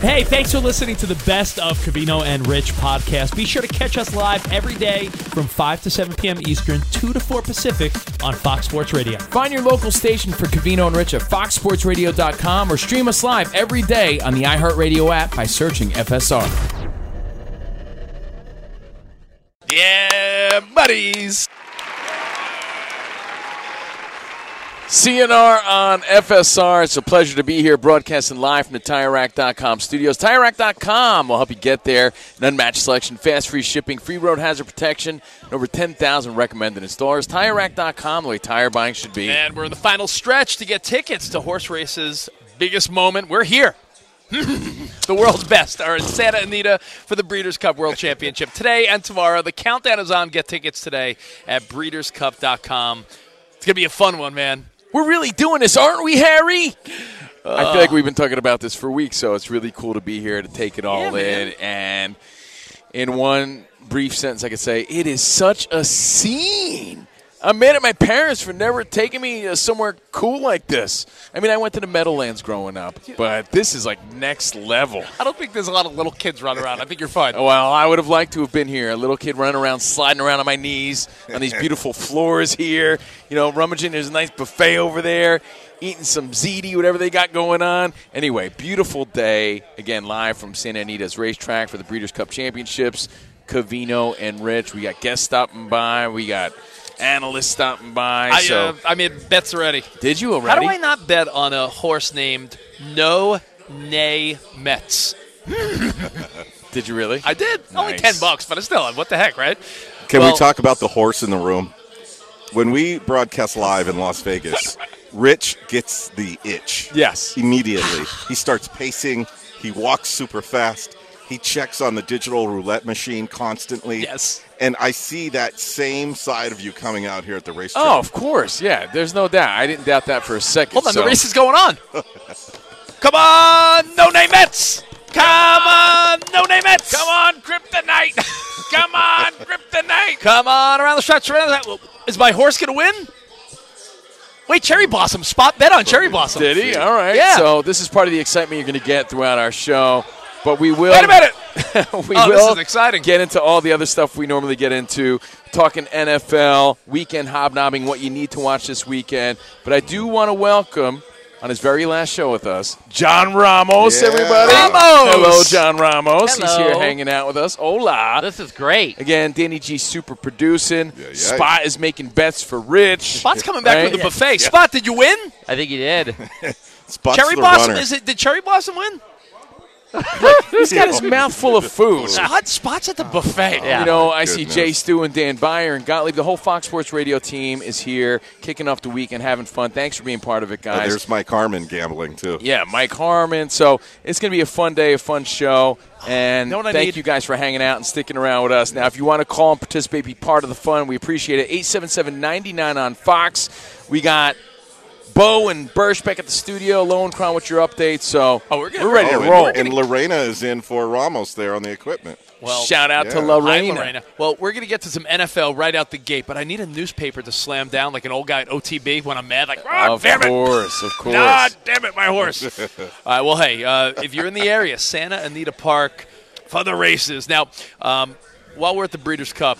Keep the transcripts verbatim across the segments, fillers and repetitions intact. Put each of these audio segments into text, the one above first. Hey, thanks for listening to the Best of Covino and Rich podcast. Be sure to catch us live every day from five to seven p.m. Eastern, two to four Pacific on Fox Sports Radio. Find your local station for Covino and Rich at fox sports radio dot com or stream us live every day on the iHeartRadio app by searching F S R. Yeah, buddies. C N R on F S R. It's a pleasure to be here broadcasting live from the tire rack dot com studios. tire rack dot com will help you get there. An unmatched selection, fast, free shipping, free road hazard protection, and over ten thousand recommended installers. tire rack dot com, the way tire buying should be. And we're in the final stretch to get tickets to horse races' biggest moment. We're here. The world's best are in Santa Anita for the Breeders' Cup World Championship today and tomorrow. The countdown is on. Get tickets today at breeders cup dot com. It's going to be a fun one, man. We're really doing this, aren't we, Harry? Uh, I feel like we've been talking about this for weeks, so it's really cool to be here to take it all yeah, in. Man. And in one brief sentence, I could say, it is such a scene. I'm mad at my parents for never taking me somewhere cool like this. I mean, I went to the Meadowlands growing up, but this is like next level. I don't think there's a lot of little kids running around. I think you're fine. Well, I would have liked to have been here, a little kid running around, sliding around on my knees on these beautiful floors here. You know, rummaging. There's a nice buffet over there, eating some ziti, whatever they got going on. Anyway, beautiful day. Again, live from Santa Anita's racetrack for the Breeders' Cup Championships. Covino and Rich. We got guests stopping by. We got analysts stopping by. I, so. uh, I made bets already. Did you already? How do I not bet on a horse named No Nay Mets? Did you really? I did. Nice. Only ten bucks, but it's still, what the heck, right? Can well, we talk about the horse in the room? When we broadcast live in Las Vegas, Rich gets the itch. Yes. Immediately. He starts pacing. He walks super fast. He checks on the digital roulette machine constantly. Yes. And I see that same side of you coming out here at the racetrack. Oh, of course. Yeah, there's no doubt. I didn't doubt that for a second. Hold on. So. The race is going on. Come on, No Name Mets. Come on, No Name Mets. Come on, Kryptonite. Come on, Kryptonite. Come on, around the stretch. Is my horse going to win? Wait, Cherry Blossom. Spot bet on Cherry Blossom. Did he? All right. Yeah. So this is part of the excitement you're going to get throughout our show. But we will. Wait a minute. we oh, will this is exciting. Get into all the other stuff we normally get into, talking N F L, weekend hobnobbing, what you need to watch this weekend. But I do want to welcome, on his very last show with us, John Ramos, yeah. everybody. Ramos! Hello, John Ramos. Hello. He's here hanging out with us. Hola. This is great. Again, Danny G super producing. Yeah, yeah. Spot is making bets for Rich. Spot's coming back right? with the yeah. buffet. Yeah. Spot, did you win? I think he did. Spot's Cherry Blossom, is it? Did Cherry Blossom win? Like, he's got his mouth full of food. Spot, Spot's at the buffet. Oh, yeah. You know, I Goodness. see Jay, Stu, and Dan Byer and Gottlieb. The whole Fox Sports Radio team is here kicking off the week and having fun. Thanks for being part of it, guys. Uh, there's Mike Harmon gambling, too. Yeah, Mike Harmon. So it's going to be a fun day, a fun show. And you know thank need? you guys for hanging out and sticking around with us. Now, if you want to call and participate, be part of the fun, we appreciate it. eight seven seven, nine nine on Fox. We got Bo and Bursch back at the studio. Lone Crown, what's your update? So oh, we're, we're ready oh, to roll. And, and Lorena is in for Ramos there on the equipment. Well, shout out yeah. to Lorena. Hi, Lorena. Well, we're going to get to some N F L right out the gate, but I need a newspaper to slam down like an old guy at O T B when I'm mad. Like, oh, of damn it. Of course, of course. God damn it, my horse. All right, well, hey, uh, if you're in the area, Santa Anita Park for the races. Now, um, while we're at the Breeders' Cup,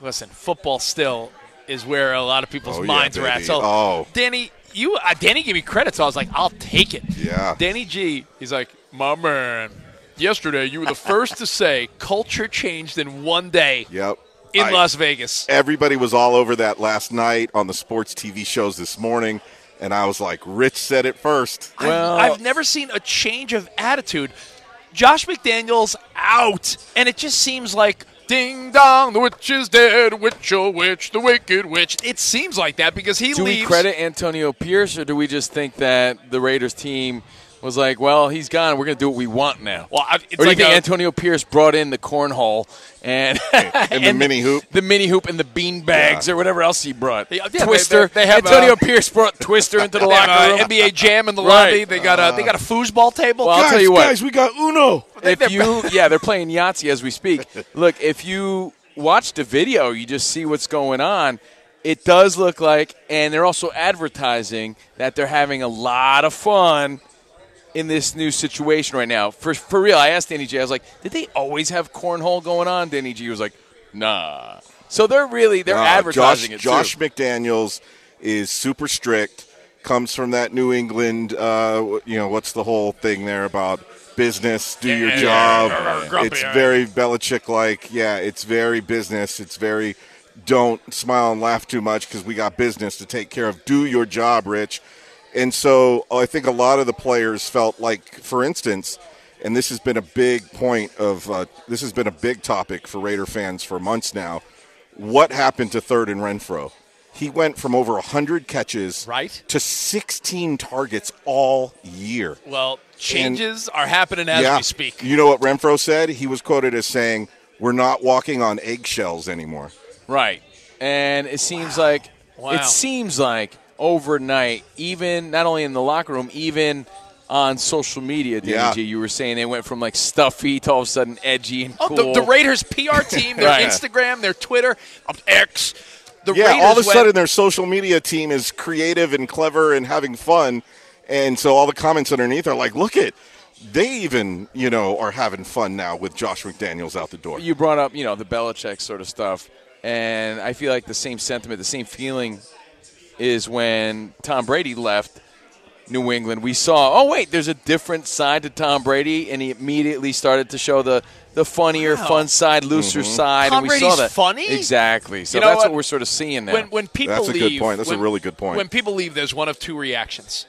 listen, football still is where a lot of people's oh, minds yeah, are at. So, oh. Danny, you, uh, Danny gave me credit, so I was like, I'll take it. Yeah. Danny G, he's like, my man. Yesterday, you were the first to say culture changed in one day yep. in I, Las Vegas. Everybody was all over that last night on the sports T V shows this morning, and I was like, Rich said it first. Well, I've, I've never seen a change of attitude. Josh McDaniels out, and it just seems like, ding dong, the witch is dead, witch oh witch, the wicked witch. It seems like that because he do leaves. Do we credit Antonio Pierce, or do we just think that the Raiders team – was like, well, he's gone. We're going to do what we want now. Well, it's or do you like think a, Antonio Pierce brought in the cornhole and, and the and mini hoop, the mini hoop, and the bean bags yeah. or whatever else he brought. Yeah, Twister. They, they have Antonio a, Pierce brought Twister into the locker room. N B A Jam in the right. lobby. They got a they got a foosball table. Well, guys, I'll tell you what, guys, we got Uno. If you yeah, they're playing Yahtzee as we speak. Look, if you watch the video, you just see what's going on. It does look like, and they're also advertising that they're having a lot of fun in this new situation right now. For for real, I asked Danny G, I was like, did they always have cornhole going on? Danny G was like, nah. So they're really, they're nah, advertising Josh, it Josh too. McDaniels is super strict, comes from that New England, uh, you know, what's the whole thing there about business, do yeah, your yeah, job. Yeah, grumpy, it's yeah. very Belichick-like. Yeah, it's very business. It's very don't smile and laugh too much because we got business to take care of. Do your job, Rich. And so I think a lot of the players felt like, for instance, and this has been a big point of uh, this has been a big topic for Raider fans for months now. What happened to Third and Renfrow? He went from over one hundred catches right. to sixteen targets all year. Well, changes and, are happening as yeah, we speak. You know what Renfrow said? He was quoted as saying, "We're not walking on eggshells anymore." Right. And it seems wow. like wow. it seems like overnight, even not only in the locker room, even on social media, D J, yeah. you were saying they went from like stuffy to all of a sudden edgy and oh, cool. The, the Raiders P R team, their right. Instagram, their Twitter, X. The yeah, Raiders all of a sudden went, their social media team is creative and clever and having fun, and so all the comments underneath are like, look it. They even, you know, are having fun now with Josh McDaniels out the door. You brought up, you know, the Belichick sort of stuff, and I feel like the same sentiment, the same feeling is when Tom Brady left New England. We saw, oh, wait, there's a different side to Tom Brady, and he immediately started to show the, the funnier, wow. fun side, looser mm-hmm. side. Tom and we Brady's saw that. funny? Exactly. So you know that's what? what we're sort of seeing now. When, when people that's leave, a good point. That's when, a really good point. When people leave, there's one of two reactions.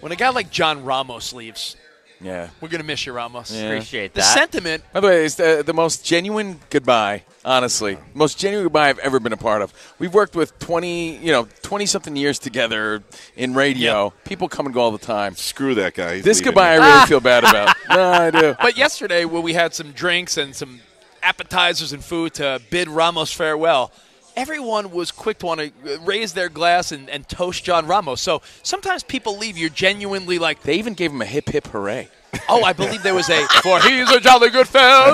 When a guy like John Ramos leaves, yeah, we're going to miss you, Ramos. Yeah. Appreciate that. The sentiment. By the way, it's the, the most genuine goodbye, honestly. Most genuine goodbye I've ever been a part of. We've worked with twenty, you know, twenty-something years together in radio. Yep. People come and go all the time. Screw that guy. He's this leaving. Goodbye I really feel bad about. No, I do. But yesterday when we had some drinks and some appetizers and food to bid Ramos farewell, everyone was quick to want to raise their glass and, and toast John Ramos. So sometimes people leave. You're genuinely like. They even gave him a hip, hip, hooray. Oh, I believe there was a, for he's a jolly good fellow.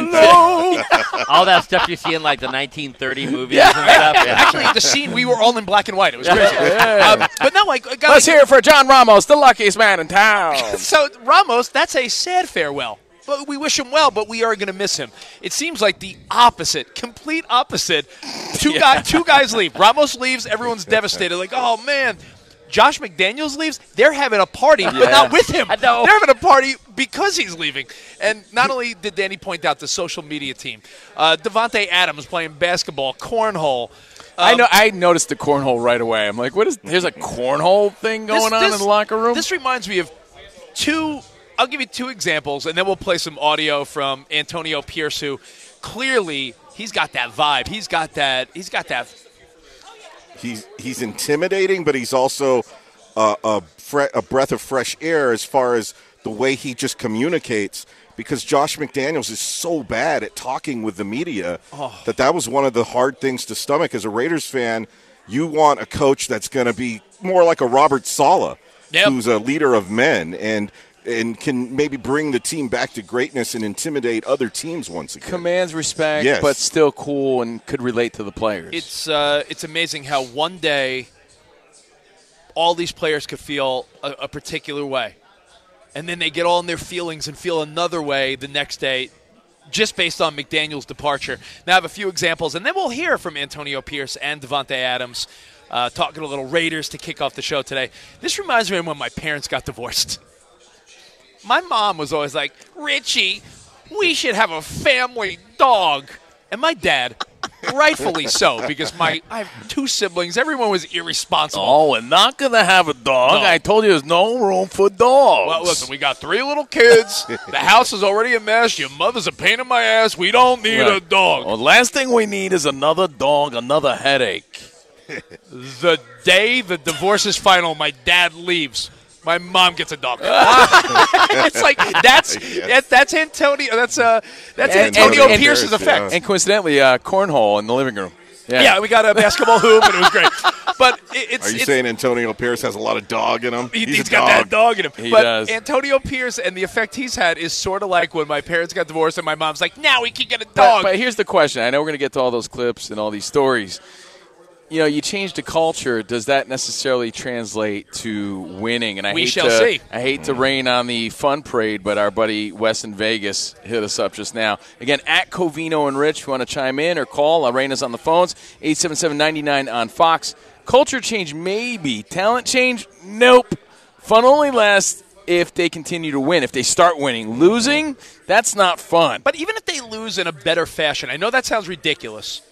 All that stuff you see in, like, the nineteen thirty movies yeah. and stuff. Yeah. Actually, the scene, we were all in black and white. It was crazy. Yeah. Um, but no, I got Let's like, hear it for John Ramos, the luckiest man in town. So Ramos, that's a sad farewell. But we wish him well, but we are going to miss him. It seems like the opposite, complete opposite. Two, yeah. guy, two guys leave. Ramos leaves. Everyone's devastated. Like, oh, man. Josh McDaniels leaves. They're having a party, yeah. but not with him. I know. They're having a party because he's leaving. And not only did Danny point out the social media team, uh, Davante Adams playing basketball, cornhole. Um, I know. I noticed the cornhole right away. I'm like, what is? There's a cornhole thing going this, on this, in the locker room? This reminds me of two – I'll give you two examples, and then we'll play some audio from Antonio Pierce, who clearly he's got that vibe. He's got that. He's got that. He's he's intimidating, but he's also uh, a fre- a breath of fresh air as far as the way he just communicates. Because Josh McDaniels is so bad at talking with the media oh. that that was one of the hard things to stomach as a Raiders fan. You want a coach that's going to be more like a Robert Saleh, yep. who's a leader of men and and can maybe bring the team back to greatness and intimidate other teams once again. Commands respect, yes. but still cool and could relate to the players. It's uh, it's amazing how one day all these players could feel a, a particular way, and then they get all in their feelings and feel another way the next day just based on McDaniel's departure. Now I have a few examples, and then we'll hear from Antonio Pierce and Davante Adams uh, talking a little Raiders to kick off the show today. This reminds me of when my parents got divorced. My mom was always like, Richie, we should have a family dog. And my dad, rightfully so, because my I have two siblings. Everyone was irresponsible. Oh, we're not going to have a dog. No. I told you there's no room for dogs. Well, listen, we got three little kids. The house is already a mess. Your mother's a pain in my ass. We don't need right. a dog. Well, last thing we need is another dog, another headache. The day the divorce is final, my dad leaves. My mom gets a dog. It's like that's yes. that, that's Antonio. That's uh that's and, Antonio and, and, Pierce's and, effect. And coincidentally, uh, cornhole in the living room. Yeah, yeah we got a basketball hoop, and it was great. But it, it's are you it's, saying Antonio Pierce has a lot of dog in him? He, he's he's got dog. that dog in him. He but does. Antonio Pierce and the effect he's had is sort of like when my parents got divorced, and my mom's like, "Now we can get a dog." But, but here's the question: I know we're going to get to all those clips and all these stories. You know, you change the culture. Does that necessarily translate to winning? And I we hate shall to, see. I hate to rain on the fun parade, but our buddy Wes in Vegas hit us up just now. Again, at Covino and Rich, if you want to chime in or call, Lorena's on the phones, eight seven seven, nine nine on Fox. Culture change, maybe. Talent change, nope. Fun only lasts if they continue to win. If they start winning, losing, that's not fun. But even if they lose in a better fashion, I know that sounds ridiculous.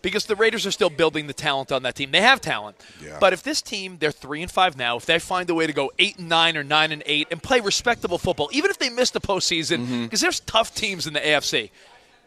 Because the Raiders are still building the talent on that team. They have talent. Yeah. But if this team, they're three and five now, if they find a way to go eight and nine or nine and eight and play respectable football, even if they miss the postseason, because mm-hmm. there's tough teams in the A F C,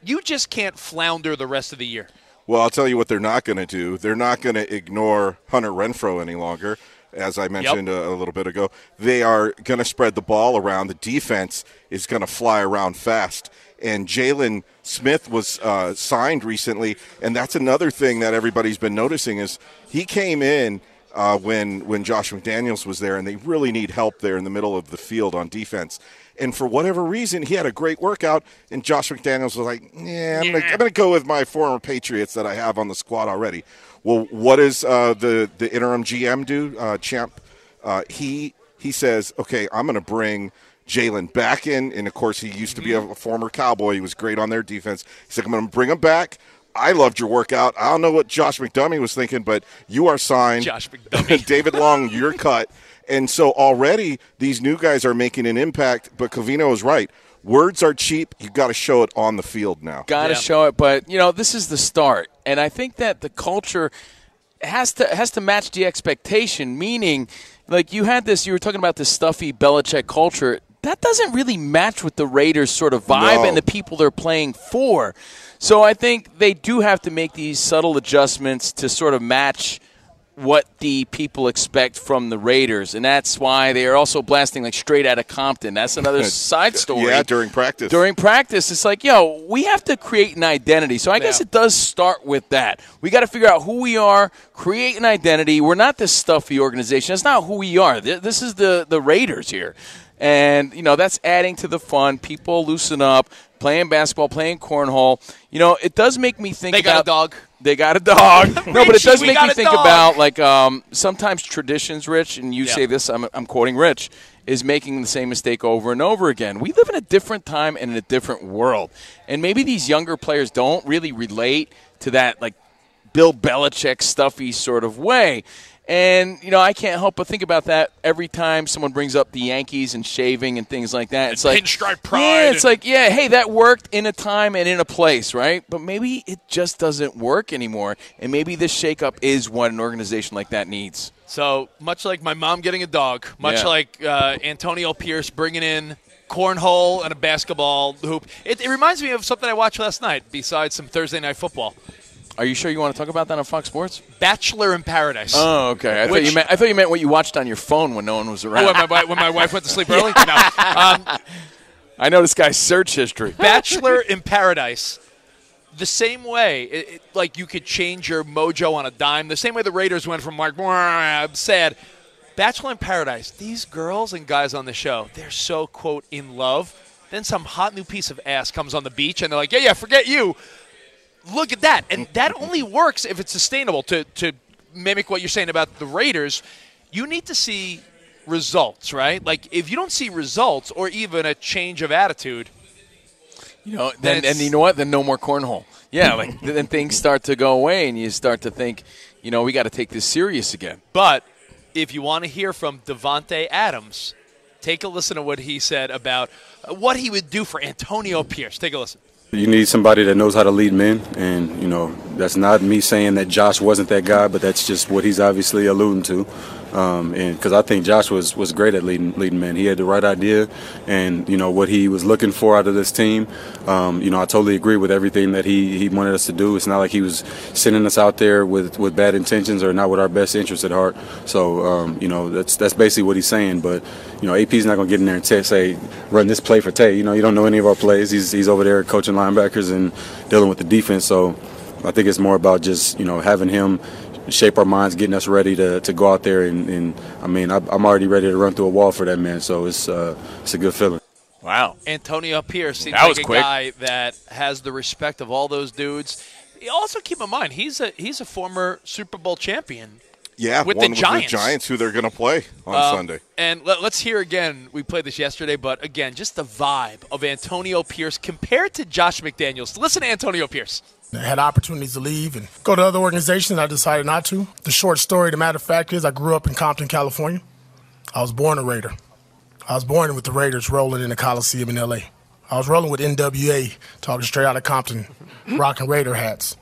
you just can't flounder the rest of the year. Well, I'll tell you what they're not going to do. They're not going to ignore Hunter Renfrow any longer, as I mentioned yep. a, a little bit ago. They are going to spread the ball around. The defense is going to fly around fast. And Jalen Smith was uh, signed recently, and that's another thing that everybody's been noticing is he came in uh, when when Josh McDaniels was there, and they really need help there in the middle of the field on defense. And for whatever reason, he had a great workout, and Josh McDaniels was like, yeah, I'm yeah. going to go with my former Patriots that I have on the squad already. Well, what does uh, the, the interim G M do, uh, Champ? Uh, he he says, okay, I'm going to bring – Jalen back in, and of course he used to be a former Cowboy. He was great on their defense. He's like, I'm going to bring him back. I loved your workout. I don't know what Josh McDummy was thinking, but you are signed. Josh McDummy. David Long, you're cut. And so already these new guys are making an impact, but Covino is right. Words are cheap. You've got to show it on the field now. Got to yeah. show it, but, you know, this is the start. And I think that the culture has to has to match the expectation, meaning, like, you had this, you were talking about this stuffy Belichick culture. That doesn't really match with the Raiders' sort of vibe no. and the people they're playing for. So I think they do have to make these subtle adjustments to sort of match what the people expect from the Raiders, and that's why they are also blasting like Straight Outta Compton. That's another side story. Yeah, during practice. During practice, it's like, yo, we have to create an identity. So I yeah. guess it does start with that. We got to figure out who we are, create an identity. We're not this stuffy organization. That's not who we are. This is the, the Raiders here. And, you know, that's adding to the fun. People loosen up, playing basketball, playing cornhole. You know, it does make me think they about – They got a dog. They got a dog. No, but it does make me think dog. about, like, um, sometimes traditions, Rich, and you yeah. say this, I'm, I'm quoting Rich, is making the same mistake over and over again. We live in a different time and in a different world. And maybe these younger players don't really relate to that, like, Bill Belichick stuffy sort of way. And, you know, I can't help but think about that every time someone brings up the Yankees and shaving and things like that. It's like, pinstripe pride. Yeah, it's like, yeah, hey, that worked in a time and in a place, right? But maybe it just doesn't work anymore. And maybe this shakeup is what an organization like that needs. So much like my mom getting a dog, much yeah. like uh, Antonio Pierce bringing in cornhole and a basketball hoop. It, it reminds me of something I watched last night besides some Thursday Night Football. Are you sure you want to talk about that on Fox Sports? Bachelor in Paradise. Oh, okay. I, which, thought, you meant, I thought you meant what you watched on your phone when no one was around. When my, when my wife went to sleep early? No. Um, I know this guy's search history. Bachelor in Paradise. The same way, it, it, like you could change your mojo on a dime. The same way the Raiders went from like, I'm sad. Bachelor in Paradise. These girls and guys on the show, they're so, quote, in love. Then some hot new piece of ass comes on the beach, and they're like, yeah, yeah, forget you. Look at that. And that only works if it's sustainable. To, to mimic what you're saying about the Raiders, you need to see results, right? Like, if you don't see results or even a change of attitude, you know, then, then and you know what? Then no more cornhole. Yeah, like then things start to go away and you start to think, you know, we got to take this serious again. But if you want to hear from Davante Adams, take a listen to what he said about what he would do for Antonio Pierce. Take a listen. You need somebody that knows how to lead men, and, you know, that's not me saying that Josh wasn't that guy, but that's just what he's obviously alluding to. Um, and because I think Josh was, was great at leading leading men. He had the right idea and, you know, what he was looking for out of this team. Um, you know, I totally agree with everything that he, he wanted us to do. It's not like he was sending us out there with, with bad intentions or not with our best interests at heart. So, um, you know, that's that's basically what he's saying. But, you know, A P's not going to get in there and t- say, run this play for Tay. You know, you don't know any of our plays. He's, he's over there coaching linebackers and dealing with the defense. So I think it's more about just, you know, having him shape our minds, getting us ready to, to go out there. And, and I mean, I, I'm already ready to run through a wall for that man. So it's uh, it's a good feeling. Wow. Antonio Pierce seems that like was a quick. guy that has the respect of all those dudes. Also, keep in mind, he's a he's a former Super Bowl champion. Yeah, with, one the, with Giants. the Giants, who they're going to play on um, Sunday. And let, let's hear again. We played this yesterday, but again, just the vibe of Antonio Pierce compared to Josh McDaniels. Listen to Antonio Pierce. I had opportunities to leave and go to other organizations. I decided not to. The short story, the matter of fact, is I grew up in Compton, California. I was born a Raider. I was born with the Raiders rolling in the Coliseum in L A. I was rolling with N W A, talking straight out of Compton, rocking Raider hats.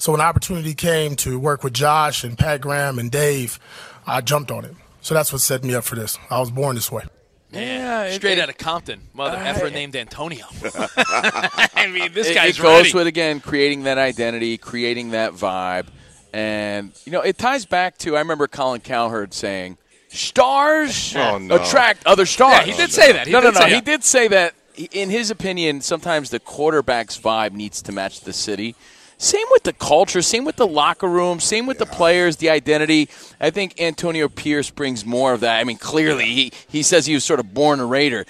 So when the opportunity came to work with Josh and Pat Graham and Dave, I jumped on it. So that's what set me up for this. I was born this way. Yeah, straight it, out of Compton, mother uh, effer named Antonio. I mean, this it, guy's it goes ready. With again creating that identity, creating that vibe, and you know it ties back to I remember Colin Cowherd saying, "Stars oh, no. attract other stars." Yeah, he did say that. He no, no, no, he that. did say that. In his opinion, sometimes the quarterback's vibe needs to match the city. Same with the culture, same with the locker room, same with yeah. the players, the identity. I think Antonio Pierce brings more of that. I mean, clearly, he, he says he was sort of born a Raider.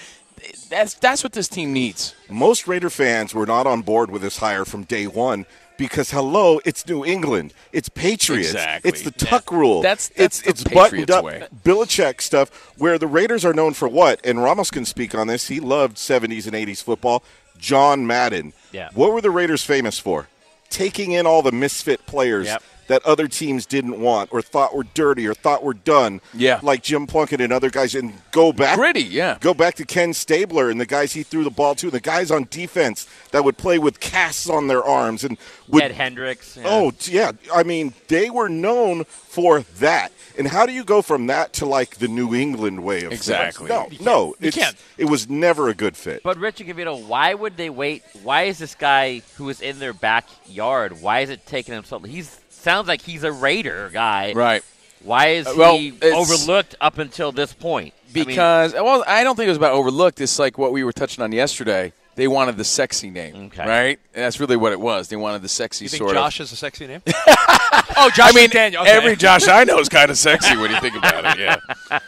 That's, that's what this team needs. Most Raider fans were not on board with this hire from day one because, hello, it's New England. It's Patriots. Exactly. It's the tuck yeah. rule. That's, that's it's, the it's Patriots way. Belichick stuff where the Raiders are known for what? And Ramos can speak on this. He loved seventies and eighties football. John Madden. Yeah. What were the Raiders famous for? Taking in all the misfit players yep. that other teams didn't want or thought were dirty or thought were done, yeah. like Jim Plunkett and other guys, and go back Gritty, yeah. go back to Ken Stabler and the guys he threw the ball to, the guys on defense that would play with casts on their arms. and would, Ed Hendricks. Yeah. Oh, yeah. I mean, they were known for that. And how do you go from that to, like, the New England way of exactly. things? No, no. It's, you can't. It was never a good fit. But, Richard Covino, why would they wait? Why is this guy who is in their backyard, why is it taking him so long? He sounds like he's a Raider guy. Right. Why is uh, well, he overlooked up until this point? Because, I mean, well, I don't think it was about overlooked. It's like what we were touching on yesterday. They wanted the sexy name, okay. right? And that's really what it was. They wanted the sexy sort of. You think Josh of. is a sexy name? Oh, Josh I mean, McDaniel. Okay. Every Josh I know is kind of sexy when you think about it, yeah.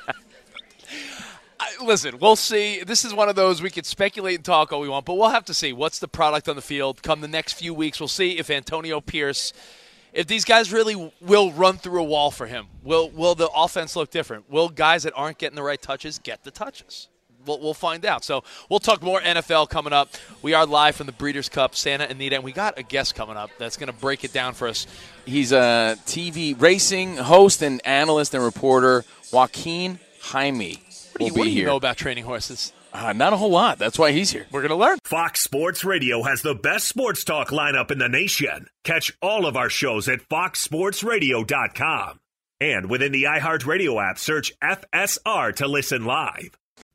Listen, we'll see. This is one of those we could speculate and talk all we want, but we'll have to see what's the product on the field come the next few weeks. We'll see if Antonio Pierce, if these guys really will run through a wall for him. Will, will the offense look different? Will guys that aren't getting the right touches get the touches? We'll, we'll find out. So we'll talk more N F L coming up. We are live from the Breeders' Cup, Santa Anita, and we got a guest coming up that's going to break it down for us. He's a T V racing host and analyst and reporter, Joaquin Jaime. What do you, what do you know about training horses? Uh, not a whole lot. That's why he's here. We're going to learn. Fox Sports Radio has the best sports talk lineup in the nation. Catch all of our shows at fox sports radio dot com. And within the iHeartRadio app, search F S R to listen live.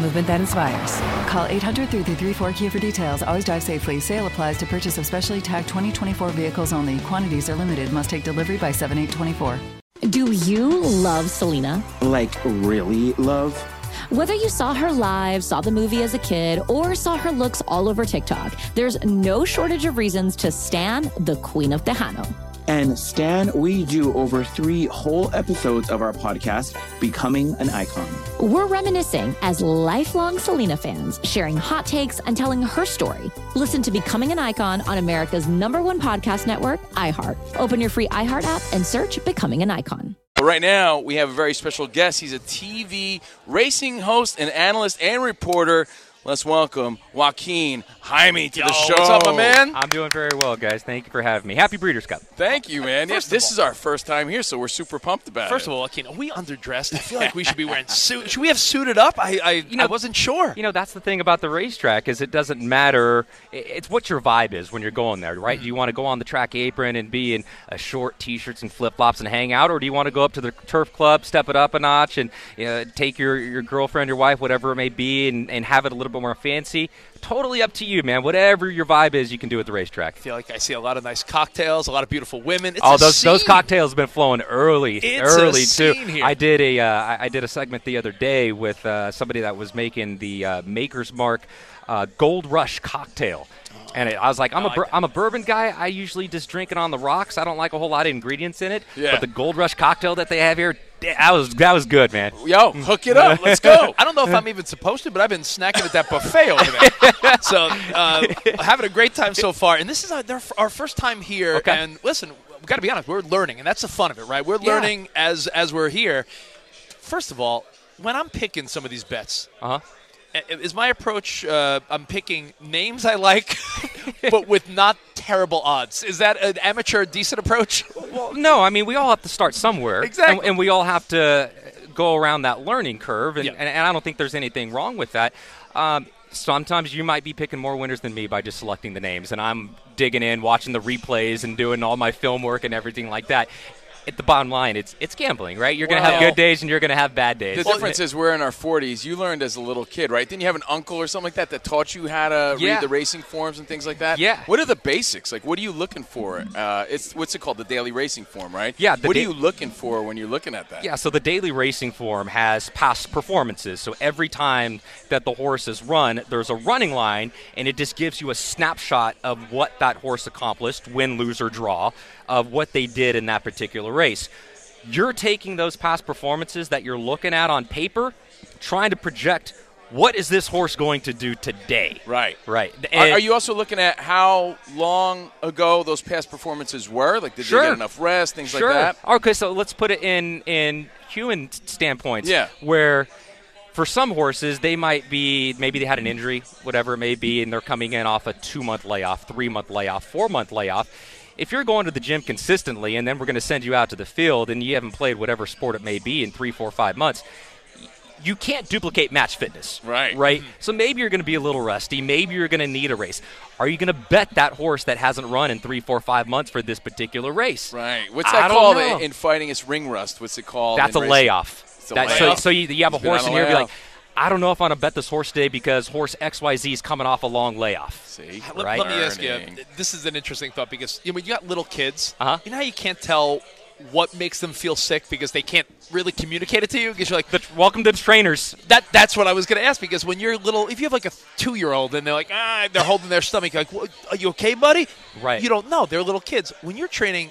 movement that inspires. Call eight hundred three three three four K I A for details. Always drive safely. Sale applies to purchase of specially tagged twenty twenty-four vehicles only. Quantities are limited. Must take delivery by seven eight twenty-four. Do you love Selena? Like, really love? Whether you saw her live, saw the movie as a kid, or saw her looks all over TikTok, there's no shortage of reasons to stan the Queen of Tejano. And stan we do over three whole episodes of our podcast, Becoming an Icon. We're reminiscing as lifelong Selena fans, sharing hot takes and telling her story. Listen to Becoming an Icon on America's number one podcast network, iHeart. Open your free iHeart app and search Becoming an Icon. But right now, we have a very special guest. He's a T V racing host and analyst and reporter. Let's welcome Joaquin Jaime to the Yo, show. What's up, my man? I'm doing very well, guys. Thank you for having me. Happy Breeders' Cup. Thank you, man. Yes, this all, is our first time here, so we're super pumped about first it. First of all, Joaquin, are we underdressed? I feel like we should be wearing suits. Should we have suited up? I, I, you know, I wasn't sure. You know, that's the thing about the racetrack is it doesn't matter. It's what your vibe is when you're going there, right? Mm-hmm. Do you want to go on the track apron and be in a short T-shirts and flip-flops and hang out, or do you want to go up to the turf club, step it up a notch, and you know, take your, your girlfriend, your wife, whatever it may be, and, and have it a little bit more fancy? Totally up to you, man. Whatever your vibe is, you can do at the racetrack. I feel like I see a lot of nice cocktails, a lot of beautiful women. It's oh, those scene. Those cocktails have been flowing early, it's early too. Here. I did a uh, I did a segment the other day with uh, somebody that was making the uh, Maker's Mark uh, Gold Rush cocktail. And I was like, I'm no, a bur- I'm a bourbon guy. I usually just drink it on the rocks. I don't like a whole lot of ingredients in it. Yeah. But the Gold Rush cocktail that they have here, that was that was good, man. Yo, hook it up. Let's go. I don't know if I'm even supposed to, but I've been snacking at that buffet over there. So uh, having a great time so far. And this is our, our first time here. Okay. And listen, we've got to be honest. We're learning, and that's the fun of it, right? We're yeah. learning as as we're here. First of all, when I'm picking some of these bets, uh-huh. is my approach, uh, I'm picking names I like, but with not terrible odds. Is that an amateur, decent approach? Well, no. I mean, we all have to start somewhere. Exactly. And, and we all have to go around that learning curve, and, yeah. and, and I don't think there's anything wrong with that. Um, sometimes you might be picking more winners than me by just selecting the names, and I'm digging in, watching the replays, and doing all my film work and everything like that. At the bottom line, it's it's gambling, right? You're well, going to have good days and you're going to have bad days. The well, difference is we're in our forties. You learned as a little kid, right? Didn't you have an uncle or something like that that taught you how to yeah. read the racing forms and things like that? Yeah. What are the basics? Like, what are you looking for? Uh, it's what's it called? The daily racing form, right? Yeah. What da- are you looking for when you're looking at that? Yeah, so the daily racing form has past performances. So every time that the horse is run, there's a running line, and it just gives you a snapshot of what that horse accomplished, win, lose, or draw, of what they did in that particular race. You're taking those past performances that you're looking at on paper, trying to project what is this horse going to do today. Right. Right. And are you also looking at how long ago those past performances were? Like, did sure. they get enough rest, things sure. like that? Okay, so let's put it in, in human standpoints yeah. where – for some horses, they might be, maybe they had an injury, whatever it may be, and they're coming in off a two-month layoff, three-month layoff, four-month layoff. If you're going to the gym consistently and then we're going to send you out to the field and you haven't played whatever sport it may be in three, four, five months, you can't duplicate match fitness. Right. Right? Mm-hmm. So maybe you're going to be a little rusty. Maybe you're going to need a race. Are you going to bet that horse that hasn't run in three, four, five months for this particular race? Right. What's that I called in, in fighting? It's ring rust. What's it called? That's a racing? Layoff. That, so so you, you have He's a horse in here and you're like, I don't know if I'm going to bet this horse today because horse X Y Z is coming off a long layoff. See? Right? Let, let me ask you, this is an interesting thought because you know, you got little kids. Uh-huh. You know how you can't tell what makes them feel sick because they can't really communicate it to you? Because you're like, but welcome to the trainers. That That's what I was going to ask because when you're little, if you have like a two-year-old and they're like, ah, they're holding their stomach, like, well, are you okay, buddy? Right. You don't know. They're little kids. When you're training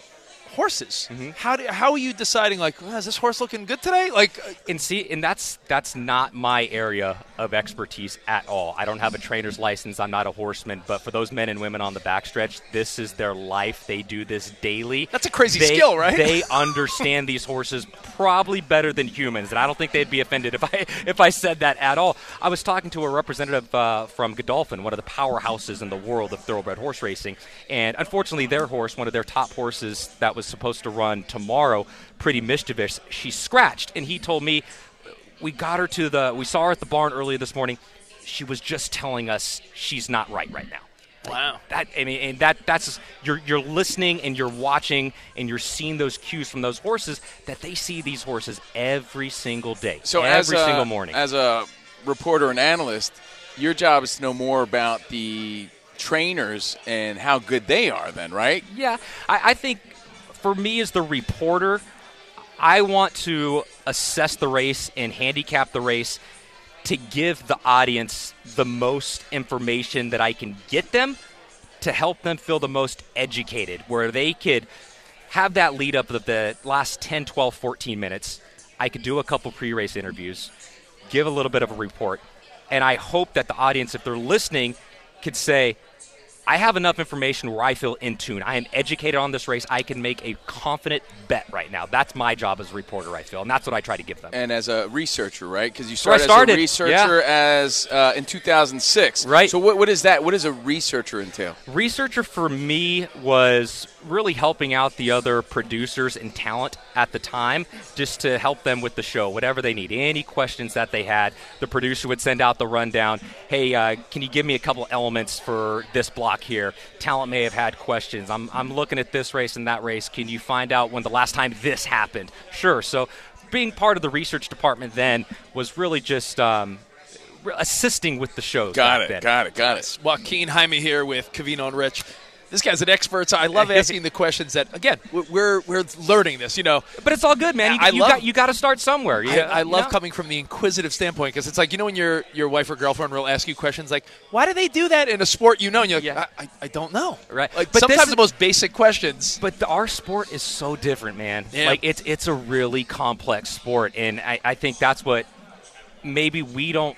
horses. Mm-hmm. How do how are you deciding, like, oh, is this horse looking good today? Like, and see, and that's that's not my area of expertise at all. I don't have a trainer's license. I'm not a horseman. But for those men and women on the backstretch, this is their life. They do this daily. That's a crazy they, skill, right? They understand these horses probably better than humans, and I don't think they'd be offended if I if I said that at all. I was talking to a representative uh, from Godolphin, one of the powerhouses in the world of thoroughbred horse racing, and unfortunately their horse, one of their top horses that was supposed to run tomorrow, Pretty Mischievous, she scratched. And he told me, we got her to the, we saw her at the barn earlier this morning. She was just telling us she's not right right now. Wow. That, I mean, and that that's you're you're listening and you're watching and you're seeing those cues from those horses that they see these horses every single day. So every as a, single morning. As a reporter and analyst, your job is to know more about the trainers and how good they are then, right? Yeah. I, I think for me as the reporter, I want to assess the race and handicap the race to give the audience the most information that I can get them to help them feel the most educated, where they could have that lead up of the last ten, twelve, fourteen minutes. I could do a couple pre-race interviews, give a little bit of a report, and I hope that the audience, if they're listening, could say, I have enough information where I feel in tune. I am educated on this race. I can make a confident bet right now. That's my job as a reporter, I feel, and that's what I try to give them. And as a researcher, right? Because you started, started as a researcher yeah. as uh, in two thousand six. Right. So what, what is that? What does a researcher entail? Researcher for me was really helping out the other producers and talent at the time just to help them with the show, whatever they need. Any questions that they had, the producer would send out the rundown. Hey, uh, can you give me a couple elements for this block here? Talent may have had questions. I'm I'm looking at this race and that race. Can you find out when the last time this happened? Sure. So being part of the research department then was really just um, re- assisting with the shows. Got it, got it, got it. Joaquin Jaime here with Covino and Rich. This guy's an expert, so I love asking the questions that, again, we're we're learning this, you know. But it's all good, man. You, I you love, got you got to start somewhere. You, I, I you love know? coming from the inquisitive standpoint, because it's like, you know, when your your wife or girlfriend will ask you questions like, why do they do that in a sport you know? And you're like, yeah. I, I, I don't know. Right. Like, but sometimes is, the most basic questions. But the, our sport is so different, man. Yeah. Like, it's, it's a really complex sport, and I, I think that's what maybe we don't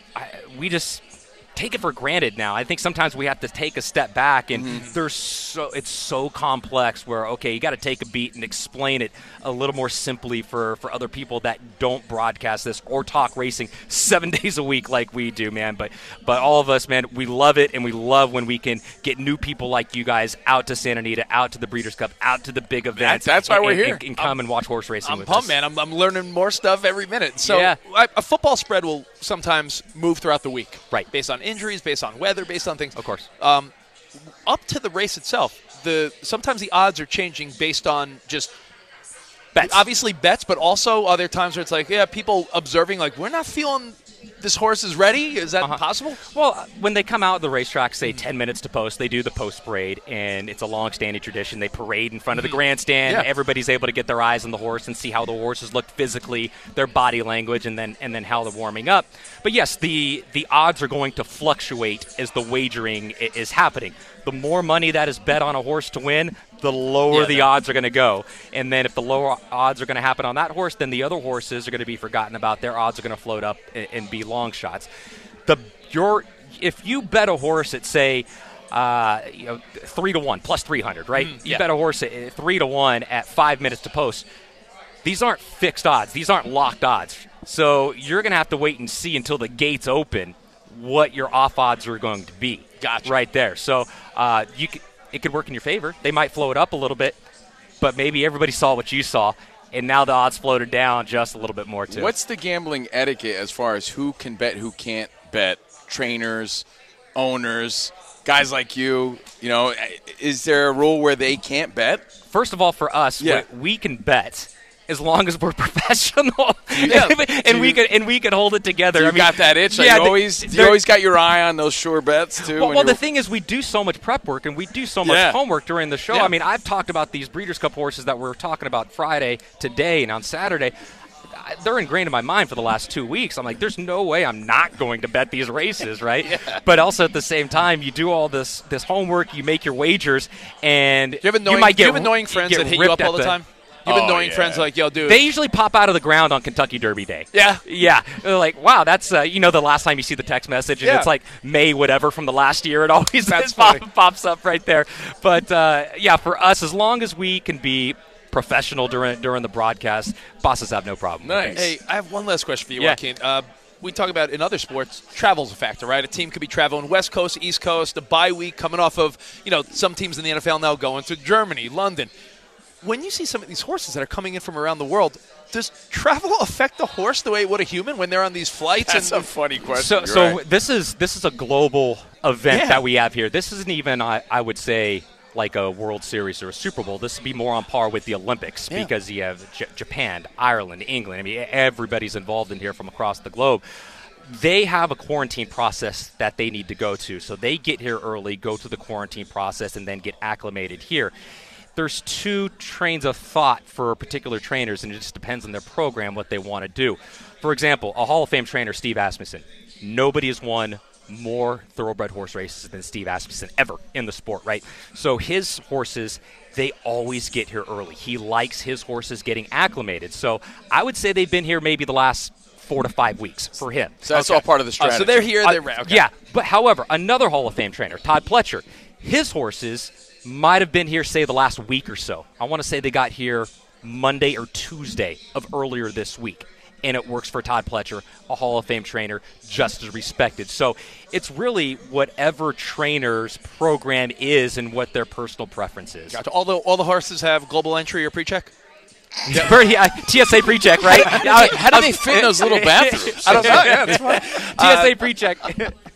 – we just – take it for granted now. I think sometimes we have to take a step back, and mm-hmm. there's so it's so complex where, okay, you got to take a beat and explain it a little more simply for, for other people that don't broadcast this or talk racing seven days a week like we do, man. But but all of us, man, we love it, and we love when we can get new people like you guys out to Santa Anita, out to the Breeders' Cup, out to the big events. That's, that's why and, we're here. And, and come I'm, and watch horse racing I'm with pumped, us. Man. I'm pumped, man. I'm learning more stuff every minute. So yeah. I, a football spread will sometimes move throughout the week. Right. Based on injuries, based on weather, based on things. Of course. Um, up to the race itself, the sometimes the odds are changing based on just bets. Obviously bets, but also other times where it's like, yeah, people observing, like, we're not feeling this horse is ready. Is that uh-huh. possible? Well, when they come out of the racetrack, say mm-hmm. ten minutes to post, they do the post parade, and it's a long-standing tradition. They parade in front mm-hmm. of the grandstand. Yeah. Everybody's able to get their eyes on the horse and see how the horses look physically, their body language, and then and then how they're warming up. But yes, the the odds are going to fluctuate as the wagering i- is happening. The more money that is bet on a horse to win, the lower yeah, the odds are going to go. And then if the lower odds are going to happen on that horse, then the other horses are going to be forgotten about. Their odds are going to float up and, and be long shots. The your if you bet a horse at, say, uh, you know, three to one plus three hundred, right? Mm, yeah. You bet a horse at three to one at five minutes to post. These aren't fixed odds. These aren't locked odds. So you're going to have to wait and see until the gates open what your off odds are going to be. Gotcha. Right there. So uh, you could, it could work in your favor. They might float up a little bit, but maybe everybody saw what you saw, and now the odds floated down just a little bit more, too. What's the gambling etiquette as far as who can bet, who can't bet? Trainers, owners, guys like you, you know, is there a rule where they can't bet? First of all, for us, yeah. we, we can bet. As long as we're professional, yeah. and do we could and we could hold it together. You I mean, got that itch. Yeah, you always you always got your eye on those sure bets too. Well, well the thing is, we do so much prep work and we do so much yeah. homework during the show. Yeah. I mean, I've talked about these Breeders' Cup horses that we were talking about Friday, today, and on Saturday. they're ingrained in my mind for the last two weeks. I'm like, there's no way I'm not going to bet these races, right? Yeah. But also at the same time, you do all this this homework, you make your wagers, and you, have annoying, you might get, you have annoying friends that hit you up all the, the time. You've been oh, annoying yeah. friends like, yo, dude. They usually pop out of the ground on Kentucky Derby Day. Yeah. Yeah. They're like, wow, that's, uh, you know, the last time you see the text message, and yeah. it's like May whatever from the last year. It always that's pop, pops up right there. But, uh, yeah, for us, as long as we can be professional during during the broadcast, bosses have no problem. Nice. Hey, I have one last question for you, yeah. Joaquin. Uh, we talk about in other sports, travel's a factor, right? A team could be traveling West Coast, East Coast, a bye week coming off of, you know, some teams in the N F L now going to Germany, London. When you see some of these horses that are coming in from around the world, does travel affect the horse the way it would a human when they're on these flights? That's and a funny question. So, so right. this is this is a global event yeah. that we have here. This isn't even, I, I would say, like a World Series or a Super Bowl. This would be more on par with the Olympics yeah. because you have J- Japan, Ireland, England. I mean, everybody's involved in here from across the globe. They have a quarantine process that they need to go to. So they get here early, go through the quarantine process, and then get acclimated here. There's two trains of thought for particular trainers, and it just depends on their program what they want to do. For example, a Hall of Fame trainer, Steve Asmussen. Nobody has won more thoroughbred horse races than Steve Asmussen ever in the sport, right? So his horses, they always get here early. He likes his horses getting acclimated. So I would say they've been here maybe the last four to five weeks for him. So that's okay. all part of the strategy. Uh, so they're here, they're uh, okay. Yeah, but however, another Hall of Fame trainer, Todd Pletcher, his horses might have been here, say, the last week or so. I want to say they got here Monday or Tuesday of earlier this week. And it works for Todd Pletcher, a Hall of Fame trainer, just as respected. So it's really whatever trainer's program is and what their personal preference is. Gotcha. Although all the horses have global entry or pre-check? Yeah. Birdie, uh, T S A pre-check, right? How do they, how do they fit in those little bathrooms? I don't know. Yeah, that's fine. T S A uh, pre-check.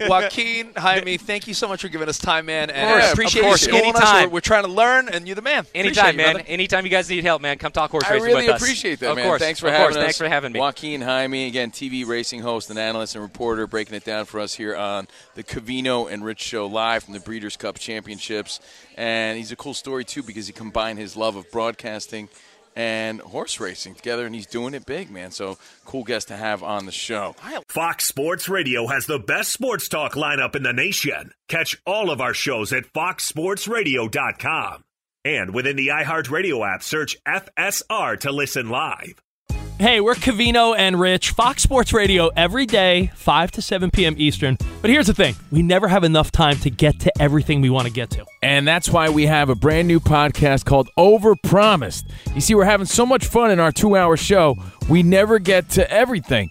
Joaquin, Jaime, thank you so much for giving us time, man. And of course, appreciate of course. you schooling us. We're, we're trying to learn, and you're the man. Anytime, you, man. Brother. Anytime you guys need help, man, come talk horse I racing really with us. I really appreciate that, man. Of course. Thanks for of having course. us. Thanks for having me. Joaquin Jaime, again, T V racing host and analyst and reporter, breaking it down for us here on the Covino and Rich Show live from the Breeders' Cup Championships. And he's a cool story, too, because he combined his love of broadcasting and horse racing together, and he's doing it big, man. So, cool guest to have on the show. Fox Sports Radio has the best sports talk lineup in the nation. Catch all of our shows at fox sports radio dot com. And within the iHeartRadio app, search F S R to listen live. Hey, we're Covino and Rich, Fox Sports Radio every day, five to seven p.m. Eastern. But here's the thing. We never have enough time to get to everything we want to get to. And that's why we have a brand new podcast called Overpromised. You see, we're having so much fun in our two-hour show, we never get to everything.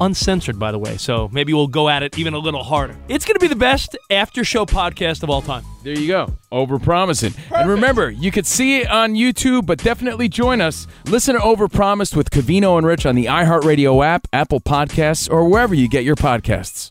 uncensored, by the way, so maybe we'll go at it even a little harder. It's going to be the best after-show podcast of all time. There you go. Overpromising. Perfect. And remember, you could see it on YouTube, but definitely join us. Listen to Overpromised with Covino and Rich on the iHeartRadio app, Apple Podcasts, or wherever you get your podcasts.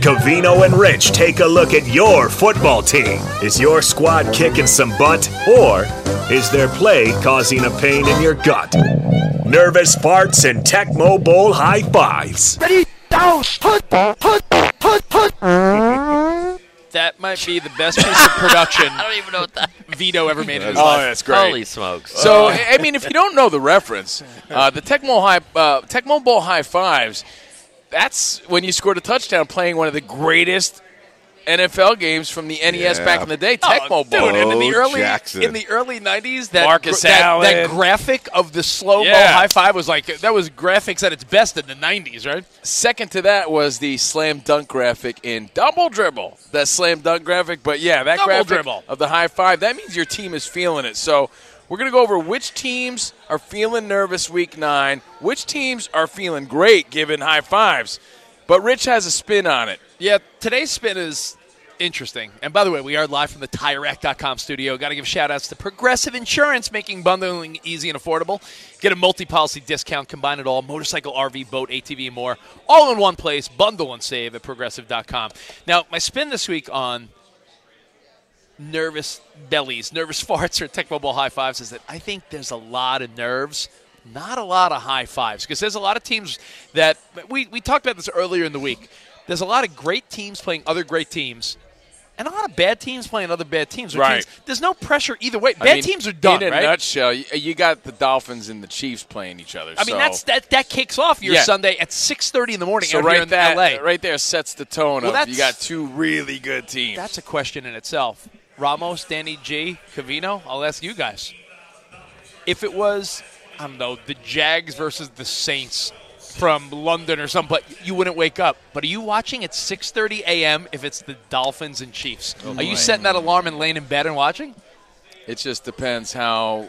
Covino and Rich take a look at your football team. Is your squad kicking some butt? Or is their play causing a pain in your gut? Nervous farts and Tecmo Bowl high fives. Ready, down, hunt, hunt, hunt, hunt. That might be the best piece of production I don't even know what that Vito ever made in his oh, life. Oh, that's great. Holy smokes. So, I mean, if you don't know the reference, uh, the Tecmo, high, uh, Tecmo Bowl high fives, that's when you scored a touchdown playing one of the greatest N F L games from the N E S yeah. back in the day, Tecmo Bowl. Dude, and in the early Jackson. in the early nineties, that, gra- that that graphic of the slow-mo yeah. high five was like that was graphics at its best in the nineties, right? Second to that was the slam dunk graphic in Double Dribble. That slam dunk graphic, but yeah, that Double graphic dribble. Of the high five, that means your team is feeling it. So we're going to go over which teams are feeling nervous week nine, which teams are feeling great giving high fives. But Rich has a spin on it. Yeah, today's spin is interesting. And by the way, we are live from the Tire Rack dot com studio. Got to give shout-outs to Progressive Insurance, making bundling easy and affordable. Get a multi-policy discount, combine it all, motorcycle, R V, boat, A T V, and more, all in one place. Bundle and save at Progressive dot com. Now, my spin this week on nervous bellies, nervous farts, or Tecmo Bowl high fives is that I think there's a lot of nerves, not a lot of high fives, because there's a lot of teams that we, – we talked about this earlier in the week. There's a lot of great teams playing other great teams and a lot of bad teams playing other bad teams. Right. Teams, there's no pressure either way. Bad I mean, teams are done, in right? In a nutshell, you got the Dolphins and the Chiefs playing each other. I so. mean, that's that that kicks off your yeah. Sunday at six thirty in the morning so out right here in that, L A. Right there sets the tone well, of you got two really good teams. That's a question in itself. Ramos, Danny G, Covino, I'll ask you guys. If it was, I don't know, the Jags versus the Saints from London or something, but you wouldn't wake up. But are you watching at six thirty a.m. if it's the Dolphins and Chiefs? Oh, are you setting that alarm and laying in bed and watching? It just depends how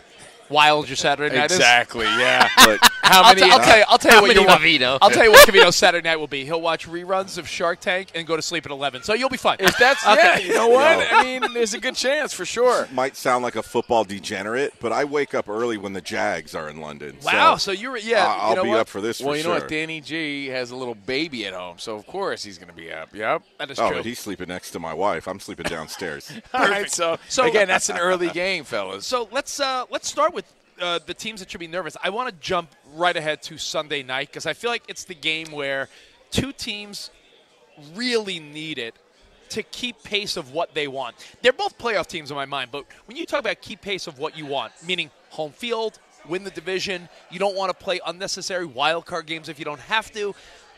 wild your Saturday night exactly, is. Exactly, yeah. But how many? I'll, t- I'll tell you. I'll tell you what you want. Covino. I'll tell you what Covino's Saturday night will be. He'll watch reruns of Shark Tank and go to sleep at eleven. So you'll be fine. If that's okay. yeah, you know what? No. I mean, there's a good chance for sure. This might sound like a football degenerate, but I wake up early when the Jags are in London. Wow. So, so you're yeah. Uh, I'll you know be what? up for this. Well, for you know sure. what? Danny G has a little baby at home, so of course he's going to be up. Yep. That is oh, true. But he's sleeping next to my wife. I'm sleeping downstairs. All right. So so again, that's an early game, fellas. So let's uh, let's start with. Uh, the teams that should be nervous. I want to jump right ahead to Sunday night because I feel like it's the game where two teams really need it to keep pace of what they want. They're both playoff teams in my mind, but when you talk about keep pace of what you want, meaning home field, win the division, you don't want to play unnecessary wild card games if you don't have to.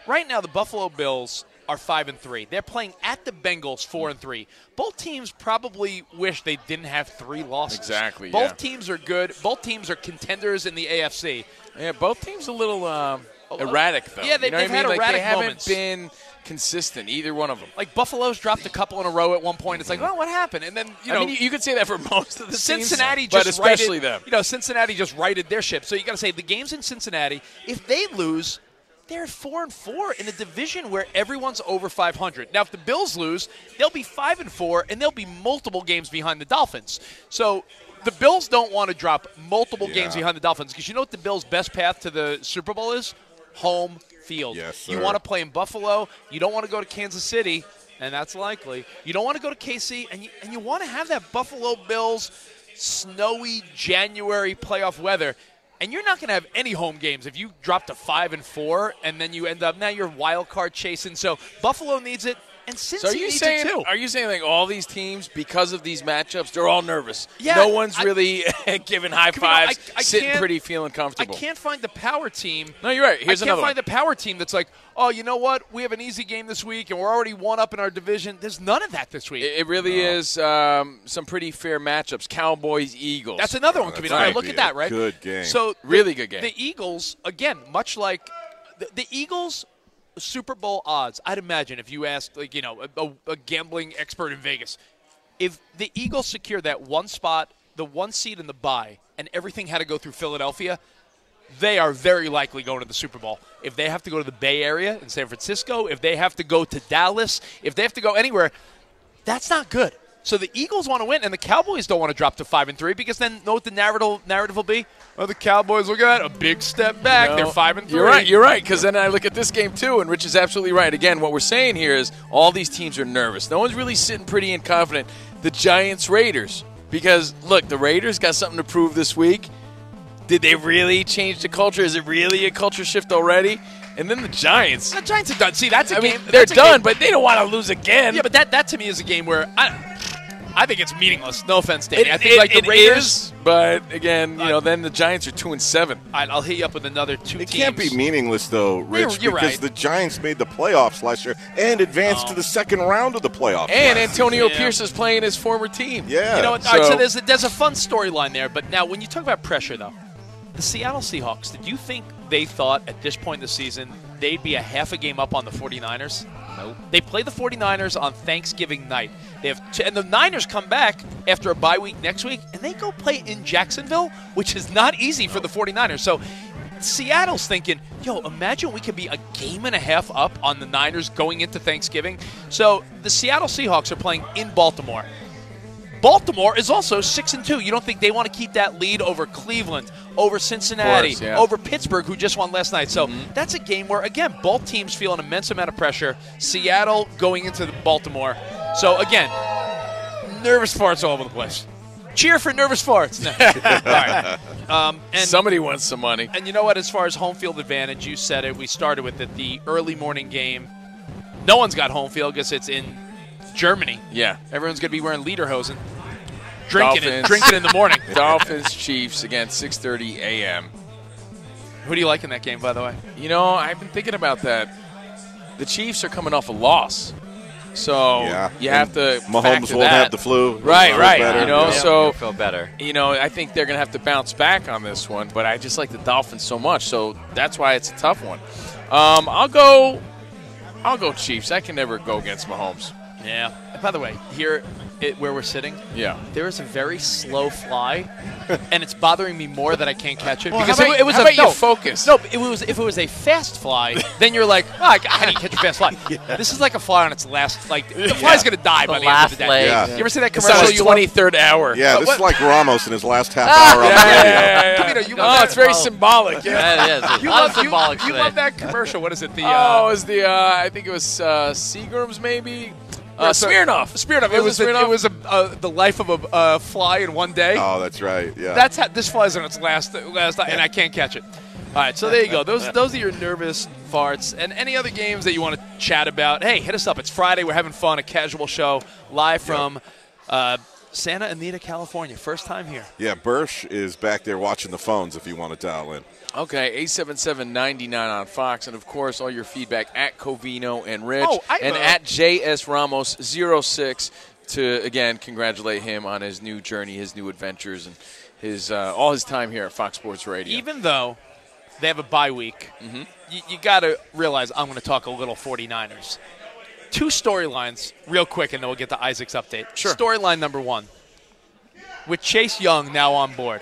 Right now, the Buffalo Bills are five and three. They're playing at the Bengals four and three. Both teams probably wish they didn't have three losses. Exactly. Both yeah. teams are good. Both teams are contenders in the A F C. Yeah, both teams a little um, erratic though. Yeah, they, you know they've had I mean? erratic like, they moments. They haven't been consistent, either one of them. Like Buffalo's dropped a couple in a row at one point. It's like, well, what happened? And then you know, I mean, you could say that for most of the Cincinnati, teams, just but especially righted, them. You know, Cincinnati just righted their ship. So you got to say the games in Cincinnati. If they lose. They're four and four in a division where everyone's over five hundred. Now, if the Bills lose, they'll be five and four, and they'll be multiple games behind the Dolphins. So the Bills don't want to drop multiple yeah. games behind the Dolphins because you know what the Bills' best path to the Super Bowl is? Home field. Yes, sir. You want to play in Buffalo. You don't want to go to Kansas City, and that's likely. You don't want to go to K C, and you, and you want to have that Buffalo Bills snowy January playoff weather. And you're not going to have any home games if you drop to five and four, and then you end up now you're wild card chasing. So Buffalo needs it, and Cincy so needs saying, it too. Are you saying like all these teams because of these matchups, they're all nervous? Yeah, no one's I, really giving high fives, you know, I, I sitting pretty, feeling comfortable. I can't find the power team. No, you're right. Here's I another. I can't find one. The power team that's like, oh, you know what? We have an easy game this week, and we're already one up in our division. There's none of that this week. It, it really no. is um, some pretty fair matchups. Cowboys, Eagles. That's another oh, one. That's right. Look at that, right? Good game. So really the, good game. The Eagles, again, much like the, the Eagles' Super Bowl odds. I'd imagine if you asked, like you know, a, a gambling expert in Vegas, if the Eagles secure that one spot. the one seed in the bye and everything had to go through Philadelphia, they are very likely going to the Super Bowl. If they have to go to the Bay Area in San Francisco, if they have to go to Dallas, if they have to go anywhere, that's not good. So the Eagles want to win, and the Cowboys don't want to drop to five and three because then, know what the narrative narrative will be? Oh, the Cowboys will get a big step back. You know, they're five and three. You're right. You're right. Because then I look at this game too, and Rich is absolutely right. Again, what we're saying here is all these teams are nervous. No one's really sitting pretty and confident. The Giants, Raiders, because look, the Raiders got something to prove this week. Did they really change the culture? Is it really a culture shift already? And then the Giants. The Giants are done. See, that's a I game. Mean, they're done, game. But they don't want to lose again. Yeah, but that, that to me is a game where I, I think it's meaningless. No offense, Danny. It, I think it, like the Raiders, is, but again, you uh, know, then the Giants are two and seven. All right, I'll hit you up with another two. It teams. Can't be meaningless though, Rich, you're, you're because right. The Giants made the playoffs last year and advanced oh. to the second round of the playoffs. And last Antonio yeah. Pierce is playing his former team. Yeah, you know. So, all right, so there's a, there's a fun storyline there. But now, when you talk about pressure, though. The Seattle Seahawks, did you think they thought at this point in the season they'd be a half a game up on the forty-niners? No. They play the forty-niners on Thanksgiving night. They have t- And the Niners come back after a bye week next week, and they go play in Jacksonville, which is not easy no. for the forty-niners. So Seattle's thinking, yo, imagine we could be a game and a half up on the Niners going into Thanksgiving. So the Seattle Seahawks are playing in Baltimore. Baltimore is also six and two. You don't think they want to keep that lead over Cleveland, over Cincinnati, course, yeah. over Pittsburgh, who just won last night. So mm-hmm. that's a game where, again, both teams feel an immense amount of pressure. Seattle going into the Baltimore. So, again, nervous farts all over the place. Cheer for nervous farts. No. All right. um, and, Somebody wants some money. And you know what? As far as home field advantage, you said it. We started with it. The early morning game. No one's got home field because it's in Germany. Yeah. Everyone's going to be wearing lederhosen. Drinking it, drinking in the morning. Dolphins, Chiefs, again, six thirty a.m. Who do you like in that game, by the way? You know, I've been thinking about that. The Chiefs are coming off a loss. So yeah. you have and to Mahomes won't have the flu. Right, right. Better. You know, yeah. so I feel better. You know, I think they're going to have to bounce back on this one, but I just like the Dolphins so much. So that's why it's a tough one. Um, I'll go I'll go Chiefs. I can never go against Mahomes. Yeah. And by the way, here it, where we're sitting, yeah, there is a very slow fly, and it's bothering me more that I can't catch it well, because about, it, it was how a about no, you focus. No, it was if it was a fast fly, then you're like, oh, how do you catch a fast fly? yeah. This is like a fly on its last, like the fly's yeah. gonna die the by the end of the day. Yeah. Yeah. You ever see that commercial? It's on his twenty-third hour. Yeah, this what? Is like Ramos in his last half ah, hour. Yeah, on the radio. Yeah, yeah, yeah. Camino, you oh, that, it's very oh. symbolic. Yeah, yeah it is. You love symbolic. You love that commercial. What is it? The oh, is the I think it was Seagram's maybe. Uh, Smirnoff. Smirnoff. It, it was, was, a, it was a, uh, the life of a uh, fly in one day. Oh, that's right. Yeah. That's how this fly's on its last last night, yeah. and I can't catch it. All right, so there you go. Those those are your nervous farts. And any other games that you want to chat about, hey, hit us up. It's Friday. We're having fun. A casual show live from uh, Santa Anita, California. First time here. Yeah, Bursch is back there watching the phones if you want to dial in. Okay, eight seven seven, nine nine on Fox. And, of course, all your feedback at Covino and Rich oh, I, and uh, at J S Ramos zero six to, again, congratulate him on his new journey, his new adventures, and his uh, all his time here at Fox Sports Radio. Even though they have a bye week, mm-hmm. you, you got to realize I'm going to talk a little forty-niners. Two storylines real quick, and then we'll get to Isaac's update. Sure. Storyline number one, with Chase Young now on board.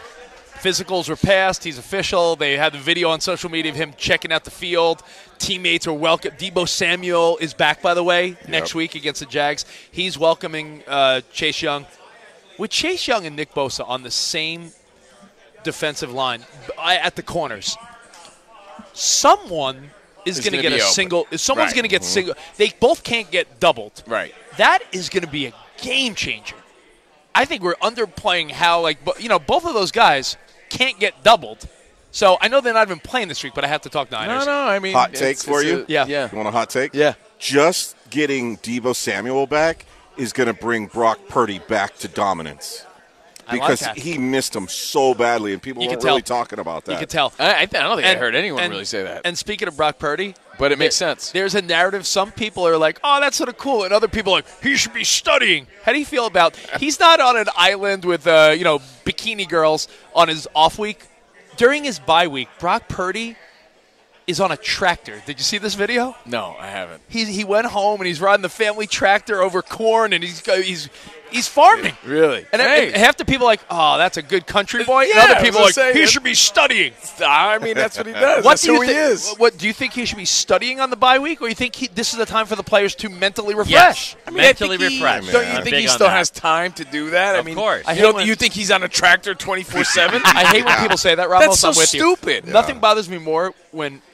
Physicals were passed. He's official. They had the video on social media of him checking out the field. Teammates are welcome. Debo Samuel is back, by the way, yep. next week against the Jags. He's welcoming uh, Chase Young. With Chase Young and Nick Bosa on the same defensive line at the corners, someone is going to get a open. single. Someone's right. going to get mm-hmm. single. They both can't get doubled. Right. That is going to be a game changer. I think we're underplaying how, like, you know, both of those guys can't get doubled. So I know they're not even playing this week, but I have to talk Niners. No, no, I mean. Hot take it's, for it's you? A, yeah. yeah. You want a hot take? Yeah. Just getting Debo Samuel back is going to bring Brock Purdy back to dominance. Because like he missed him so badly, and people you weren't really talking about that. You could tell. I, I, th- I don't think and, I heard anyone and, really say that. And speaking of Brock Purdy. But it makes there, sense. There's a narrative. Some people are like, oh, that's sort of cool. And other people are like, he should be studying. How do you feel about he's not on an island with, uh, you know, bikini girls on his off week. During his bye week, Brock Purdy is on a tractor. Did you see this video? No, I haven't. He he went home and he's riding the family tractor over corn and he's he's He's farming. Yeah, really? And hey. half the people are like, oh, that's a good country boy. Yeah, and other people are like, say, he should be studying. I mean, that's what he does. What that's do who th- he is. What, do you think he should be studying on the bye week, or you think he, this is the time for the players to mentally refresh? Yes. I mean, mentally I refresh. He, don't you I'm think he still that. has time to do that? Of I mean, course. You, know, when, you think he's on a tractor twenty-four seven? I hate when people say that, Ramos. That's so I'm with stupid. You. Yeah. Nothing bothers me more when –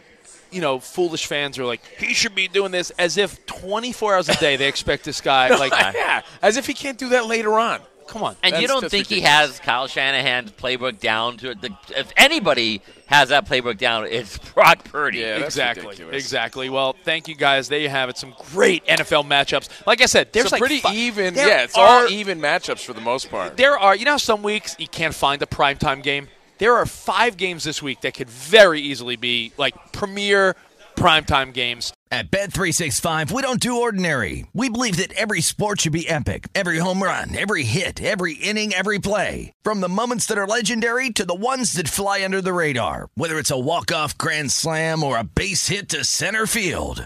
you know, foolish fans are like, he should be doing this, as if twenty-four hours a day they expect this guy. no, like, yeah, as if he can't do that later on. Come on. And you don't think ridiculous. he has Kyle Shanahan's playbook down to the, if anybody has that playbook down, it's Brock Purdy. Yeah, exactly. Ridiculous. Exactly. Well, thank you guys. There you have it. Some great N F L matchups. Like I said, there's so like pretty five, even. Yeah, it's are, all even matchups for the most part. There are, you know, some weeks you can't find a primetime game. There are five games this week that could very easily be, like, premier primetime games. At Bet three sixty-five, we don't do ordinary. We believe that every sport should be epic. Every home run, every hit, every inning, every play. From the moments that are legendary to the ones that fly under the radar. Whether it's a walk-off grand slam or a base hit to center field.